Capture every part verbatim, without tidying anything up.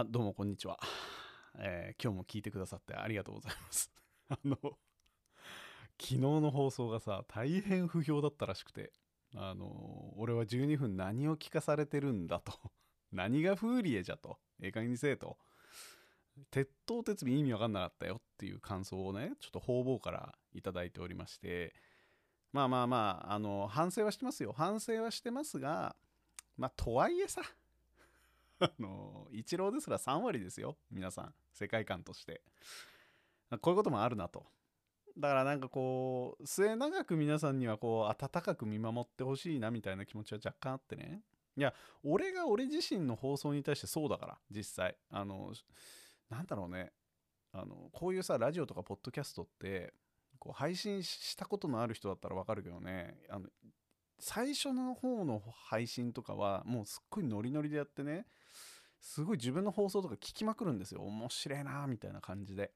あ、どうもこんにちは、えー、今日も聞いてくださってありがとうございますあの昨日の放送がさ、大変不評だったらしくて、あの俺はじゅうにふん何を聞かされてるんだと何がフーリエじゃと、ええ加減にせえと、鉄頭鉄尾意味わかんなかったよっていう感想をね、ちょっと方々からいただいておりまして、まあまあまあ、あの反省はしてますよ、反省はしてますが、まあとはいえさ、あのイチローですらさんわりですよ、皆さん、世界観としてこういうこともあるなと。だからなんかこう末永く皆さんにはこう温かく見守ってほしいなみたいな気持ちは若干あってね。いや、俺が俺自身の放送に対してそうだから、実際あのなんだろうね、あのこういうさ、ラジオとかポッドキャストってこう配信したことのある人だったらわかるけどね、あの最初の方の配信とかはもうすっごいノリノリでやってね、すごい自分の放送とか聞きまくるんですよ、面白いなみたいな感じで。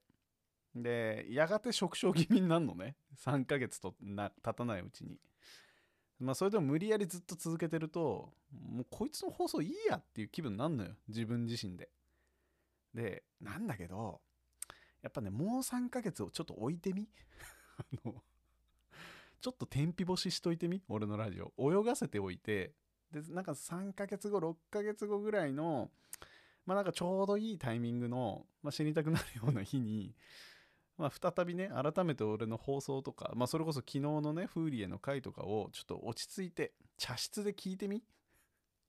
でやがて食傷気味になるのね、さんかげつとな経たないうちに。まあそれでも無理やりずっと続けてると、もうこいつの放送いいやっていう気分になるのよ、自分自身で。でなんだけど、やっぱね、もうさんかげつをちょっと置いてみあのちょっと天日干ししといてみ、俺のラジオ泳がせておいて、でなんかさんかげつごろっかげつごぐらいの、まあなんかちょうどいいタイミングの、まあ、死にたくなるような日に、まあ、再びね、改めて俺の放送とか、まあ、それこそ昨日のねフーリエの回とかをちょっと落ち着いて茶室で聞いてみ、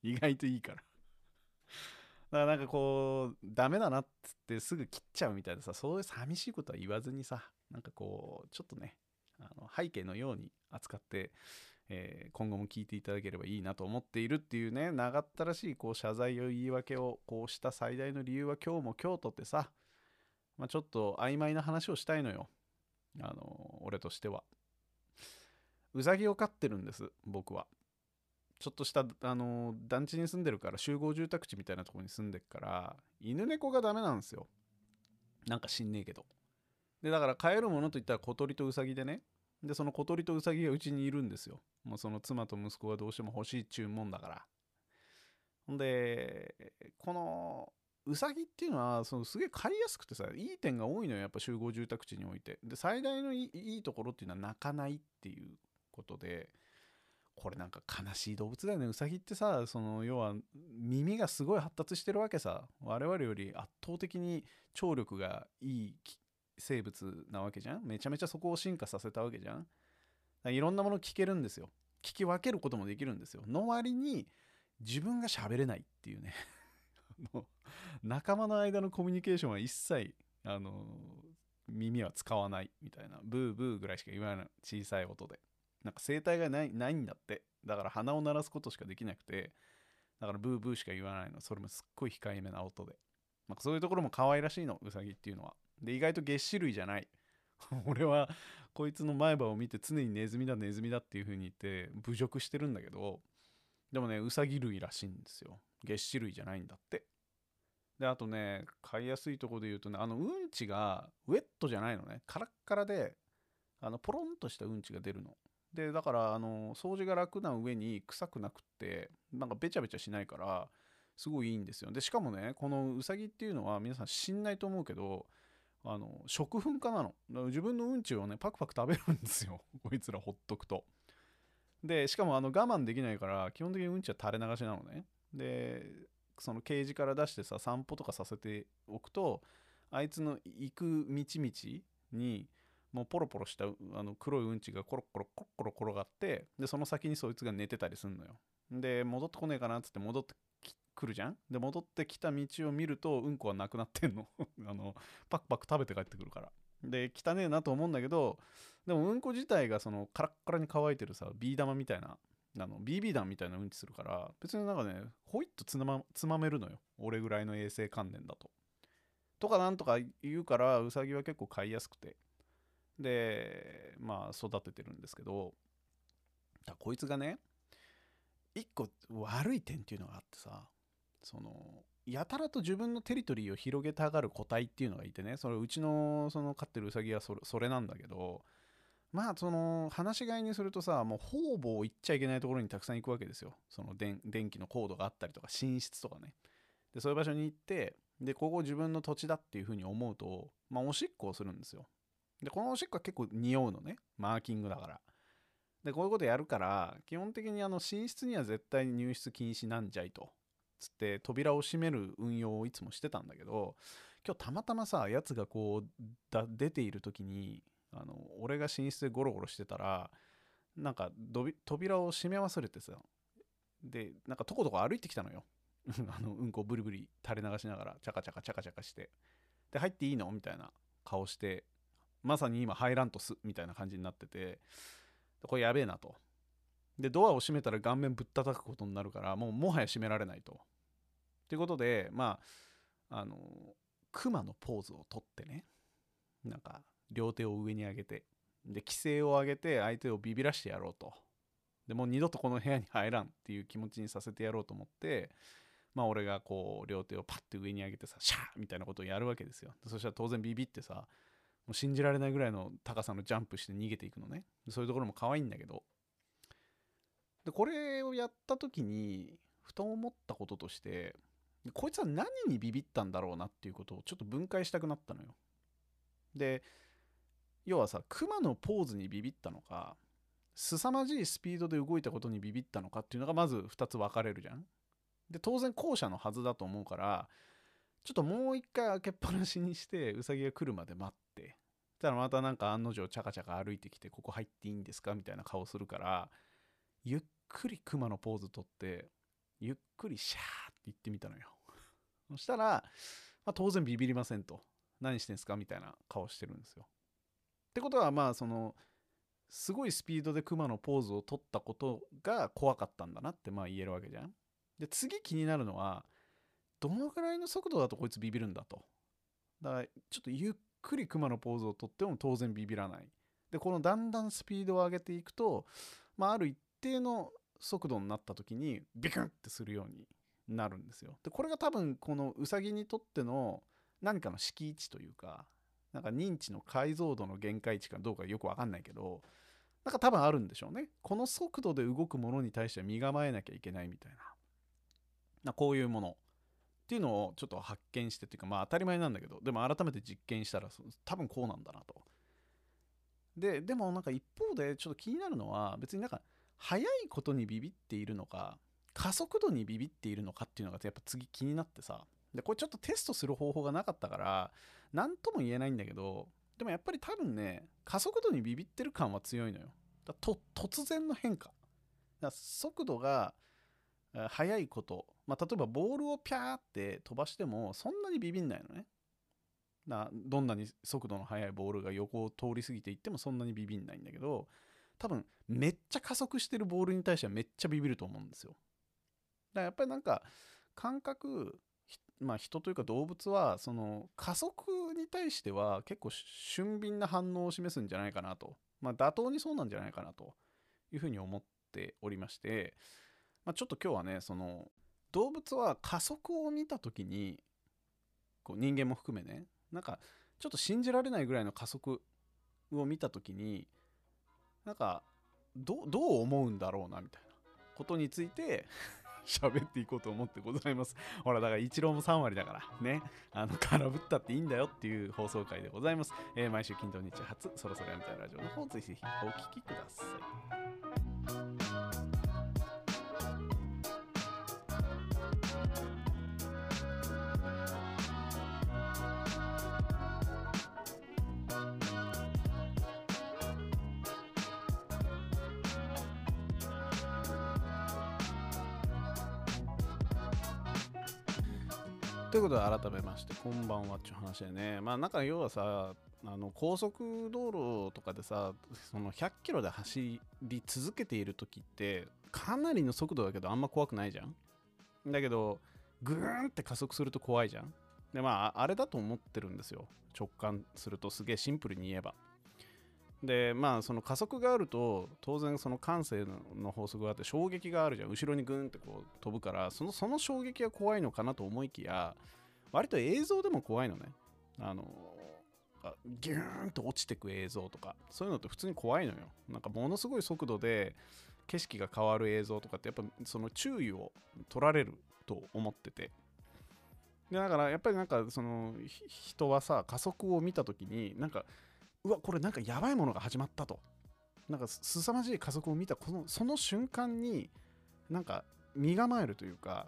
意外といいから。だからなんかこうダメだなっつってすぐ切っちゃうみたいなさ、そういう寂しいことは言わずにさ、なんかこうちょっとね、あの背景のように扱って、えー、今後も聞いていただければいいなと思っているっていうね、長ったらしいこう謝罪を言い訳をこうした最大の理由は、今日も今日とってさ、まあ、ちょっと曖昧な話をしたいのよ。あの俺としてはうさぎを飼ってるんです、僕は。ちょっとしたあの団地に住んでるから、集合住宅地みたいなところに住んでるから、犬猫がダメなんですよ、なんか知んねえけど。でだから飼えるものといったら小鳥とうさぎでね、でその小鳥とうさぎがうちにいるんですよ。もうその妻と息子がどうしても欲しいっちゅうもんだから。ほんでこのうさぎっていうのはそのすげえ飼いやすくてさ、いい点が多いのよ、やっぱ集合住宅地において。で最大のい い, いいところっていうのは鳴かないっていうことで、これなんか悲しい動物だよね、うさぎってさ。その要は耳がすごい発達してるわけさ、我々より圧倒的に聴力がいい生物なわけじゃん。めちゃめちゃそこを進化させたわけじゃん。いろんなもの聞けるんですよ、聞き分けることもできるんですよ。の割に自分が喋れないっていうね仲間の間のコミュニケーションは一切あの耳は使わないみたいな、ブーブーぐらいしか言わない、小さい音で。なんか声帯がない、ないんだって。だから鼻を鳴らすことしかできなくて、だからブーブーしか言わないの、それもすっごい控えめな音で。なんかそういうところも可愛らしいの、ウサギっていうのは。で意外とげっ歯類じゃない俺はこいつの前歯を見て常にネズミだネズミだっていう風に言って侮辱してるんだけど、でもねウサギ類らしいんですよ、げっ歯類じゃないんだって。であとね、飼いやすいところで言うとね、あのうんちがウェットじゃないのね、カラッカラであのポロンとしたうんちが出るので、だからあの掃除が楽な上に臭くなくって、なんかべちゃべちゃしないからすごいいいんですよ。でしかもね、このウサギっていうのは皆さん知んないと思うけど、あの食粉家なの。だから自分のうんちをねパクパク食べるんですよこいつらほっとくと。でしかもあの我慢できないから基本的にうんちは垂れ流しなのね。でそのケージから出してさ、散歩とかさせておくと、あいつの行く道々にもうポロポロしたあの黒いうんちがコロコロコロコロ転がって、でその先にそいつが寝てたりすんのよ。で戻ってこねえかなっつって戻ってくるじゃん。で戻ってきた道を見るとうんこはなくなってんのあのパクパク食べて帰ってくるから。で汚ねえなと思うんだけど、でもうんこ自体がそのカラッカラに乾いてるさ、ビー玉みたいなあの ビービー 弾みたいなうんちするから、別になんかねほいっとつ ま, つまめるのよ、俺ぐらいの衛生観念だと。とかなんとか言うから、ウサギは結構飼いやすくて、でまあ育ててるんですけど、だこいつがね一個悪い点っていうのがあってさ、そのやたらと自分のテリトリーを広げたがる個体っていうのがいてね、それうちのその飼ってるウサギはそ れ, それなんだけど、まあその話し飼いにするとさ、もう方々行っちゃいけないところにたくさん行くわけですよ。その 電, 電気のコードがあったりとか寝室とかね。でそういう場所に行って、でここ自分の土地だっていうふうに思うと、まあ、おしっこをするんですよ。でこのおしっこは結構匂うのね、マーキングだから。でこういうことやるから基本的にあの寝室には絶対に入室禁止なんじゃいとつって扉を閉める運用をいつもしてたんだけど、今日たまたまさやつがこうだ出ている時にあの俺が寝室でゴロゴロしてたらなんかどび扉を閉め忘れてさ、でなんかとことこ歩いてきたのよあのうんこをブリブリ垂れ流しながらチャカチャカチャカチャカして、で入っていいのみたいな顔して、まさに今入らんとすみたいな感じになってて、これやべえなと。でドアを閉めたら顔面ぶったたくことになるからもうもはや閉められないと。ということでまああのクマのポーズをとってね、なんか両手を上に上げてで規制を上げて相手をビビらしてやろうと。でもう二度とこの部屋に入らんっていう気持ちにさせてやろうと思って、まあ俺がこう両手をパッて上に上げてさシャーみたいなことをやるわけですよ。そしたら当然ビビってさ、もう信じられないぐらいの高さのジャンプして逃げていくのね。そういうところも可愛いんだけど、でこれをやった時にふと思ったこととして、こいつは何にビビったんだろうなっていうことをちょっと分解したくなったのよ。で要はさ、クマのポーズにビビったのか凄まじいスピードで動いたことにビビったのかっていうのがまずふたつ分かれるじゃん。で当然後者のはずだと思うから、ちょっともう一回開けっぱなしにしてウサギが来るまで待って、たらまたなんか案の定チャカチャカ歩いてきて、ここ入っていいんですかみたいな顔するから、ゆっくりクマのポーズ取ってゆっくりシャーって言ってみたのよそしたら、まあ、当然ビビりませんと。何してんすかみたいな顔してるんですよ。ってことはまあそのすごいスピードでクマのポーズを取ったことが怖かったんだなってまあ言えるわけじゃん。で次気になるのはどのくらいの速度だとこいつビビるんだと。だからちょっとゆっくりクマのポーズをとっても当然ビビらない。でこのだんだんスピードを上げていくと、まあ、ある一定の速度になった時にビクンってするようになるんですよ。でこれが多分このウサギにとっての何かの敷地というか、なんか認知の解像度の限界値かどうかよく分かんないけど、なんか多分あるんでしょうね。この速度で動くものに対しては身構えなきゃいけないみたいな、なこういうものっていうのをちょっと発見してっていうか、まあ当たり前なんだけど、でも改めて実験したら多分こうなんだなと。ででもなんか一方でちょっと気になるのは、別になんか速いことにビビっているのか加速度にビビっているのかっていうのがやっぱ次気になってさ、でこれちょっとテストする方法がなかったから何とも言えないんだけど、でもやっぱり多分ね加速度にビビってる感は強いのよ。だと突然の変化だ、速度が速いこと、まあ、例えばボールをピャーって飛ばしてもそんなにビビんないのね。だどんなに速度の速いボールが横を通り過ぎていってもそんなにビビんないんだけど、多分めっちゃ加速してるボールに対してはめっちゃビビると思うんですよ。だからやっぱりなんか感覚、まあ人というか動物はその加速に対しては結構俊敏な反応を示すんじゃないかなと、まあ妥当にそうなんじゃないかなというふうに思っておりまして、まあ、ちょっと今日はね、その動物は加速を見た時にこう人間も含めね、なんかちょっと信じられないぐらいの加速を見た時になんか ど, どう思うんだろうなみたいなことについて喋っていこうと思ってございます。ほらだからイチローもさんわりだからね、あの空振ったっていいんだよっていう放送回でございます。えー、毎週金土日初そろそろやめたいラジオの方ぜひぜひお聞きください。ということで改めましてこんばんはっていう話でね、まあなんか要はさ、あの高速道路とかでさ、そのひゃっキロで走り続けている時ってかなりの速度だけどあんま怖くないじゃん。だけどグーンって加速すると怖いじゃん。でまああれだと思ってるんですよ、直感すると。すげえシンプルに言えば。でまあその加速があると当然その慣性の法則があって衝撃があるじゃん。後ろにグーンってこう飛ぶから、そのその衝撃が怖いのかなと思いきや、割と映像でも怖いのね。あのあギューンと落ちてく映像とかそういうのって普通に怖いのよ。なんかものすごい速度で景色が変わる映像とかってやっぱその注意を取られると思ってて、でだからやっぱりなんかその人はさ、加速を見た時になんかうわこれなんかやばいものが始まったと、なんか凄まじい加速を見たこのその瞬間になんか身構えるというか、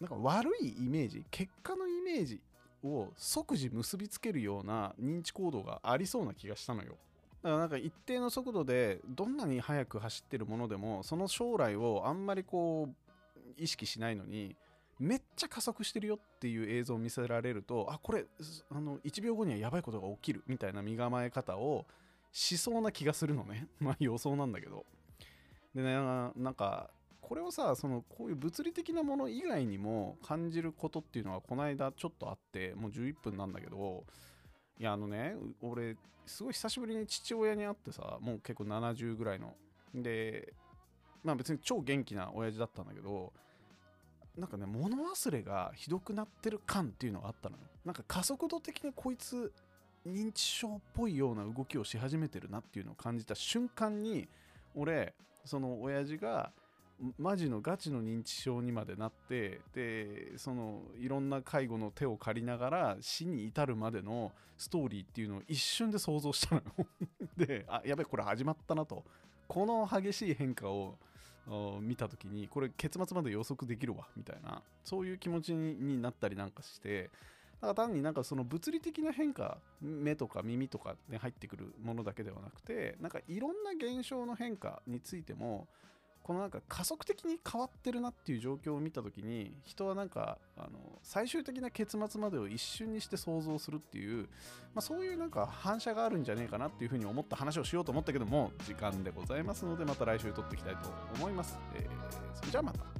なんか悪いイメージ、結果のイメージを即時結びつけるような認知行動がありそうな気がしたのよ。だからなんか一定の速度でどんなに速く走ってるものでもその将来をあんまりこう意識しないのにめっちゃ加速してるよっていう映像を見せられると、あこれあのいちびょうごにはやばいことが起きるみたいな身構え方をしそうな気がするのね。まあ予想なんだけど。でね、なんかこれをさ、そのこういう物理的なもの以外にも感じることっていうのがこの間ちょっとあって、もうじゅういっぷんなんだけど、いやあのね俺すごい久しぶりに父親に会ってさ、もう結構ななじゅうぐらいので、まあ別に超元気な親父だったんだけど、なんかね物忘れがひどくなってる感っていうのがあったのよ。なんか加速度的にこいつ認知症っぽいような動きをし始めてるなっていうのを感じた瞬間に、俺その親父がマジのガチの認知症にまでなって、でそのいろんな介護の手を借りながら死に至るまでのストーリーっていうのを一瞬で想像したのよで、あやべえこれ始まったなと、この激しい変化を見た時にこれ結末まで予測できるわみたいな、そういう気持ちになったりなんかして、だから単になんかその物理的な変化、目とか耳とかで入ってくるものだけではなくて、なんかいろんな現象の変化についてもこのなんか加速的に変わってるなっていう状況を見た時に、人はなんかあの最終的な結末までを一瞬にして想像するっていう、まあ、そういうなんか反射があるんじゃねえかなっていうふうに思った話をしようと思ったけども、時間でございますのでまた来週撮っていきたいと思います。えー、それじゃあまた。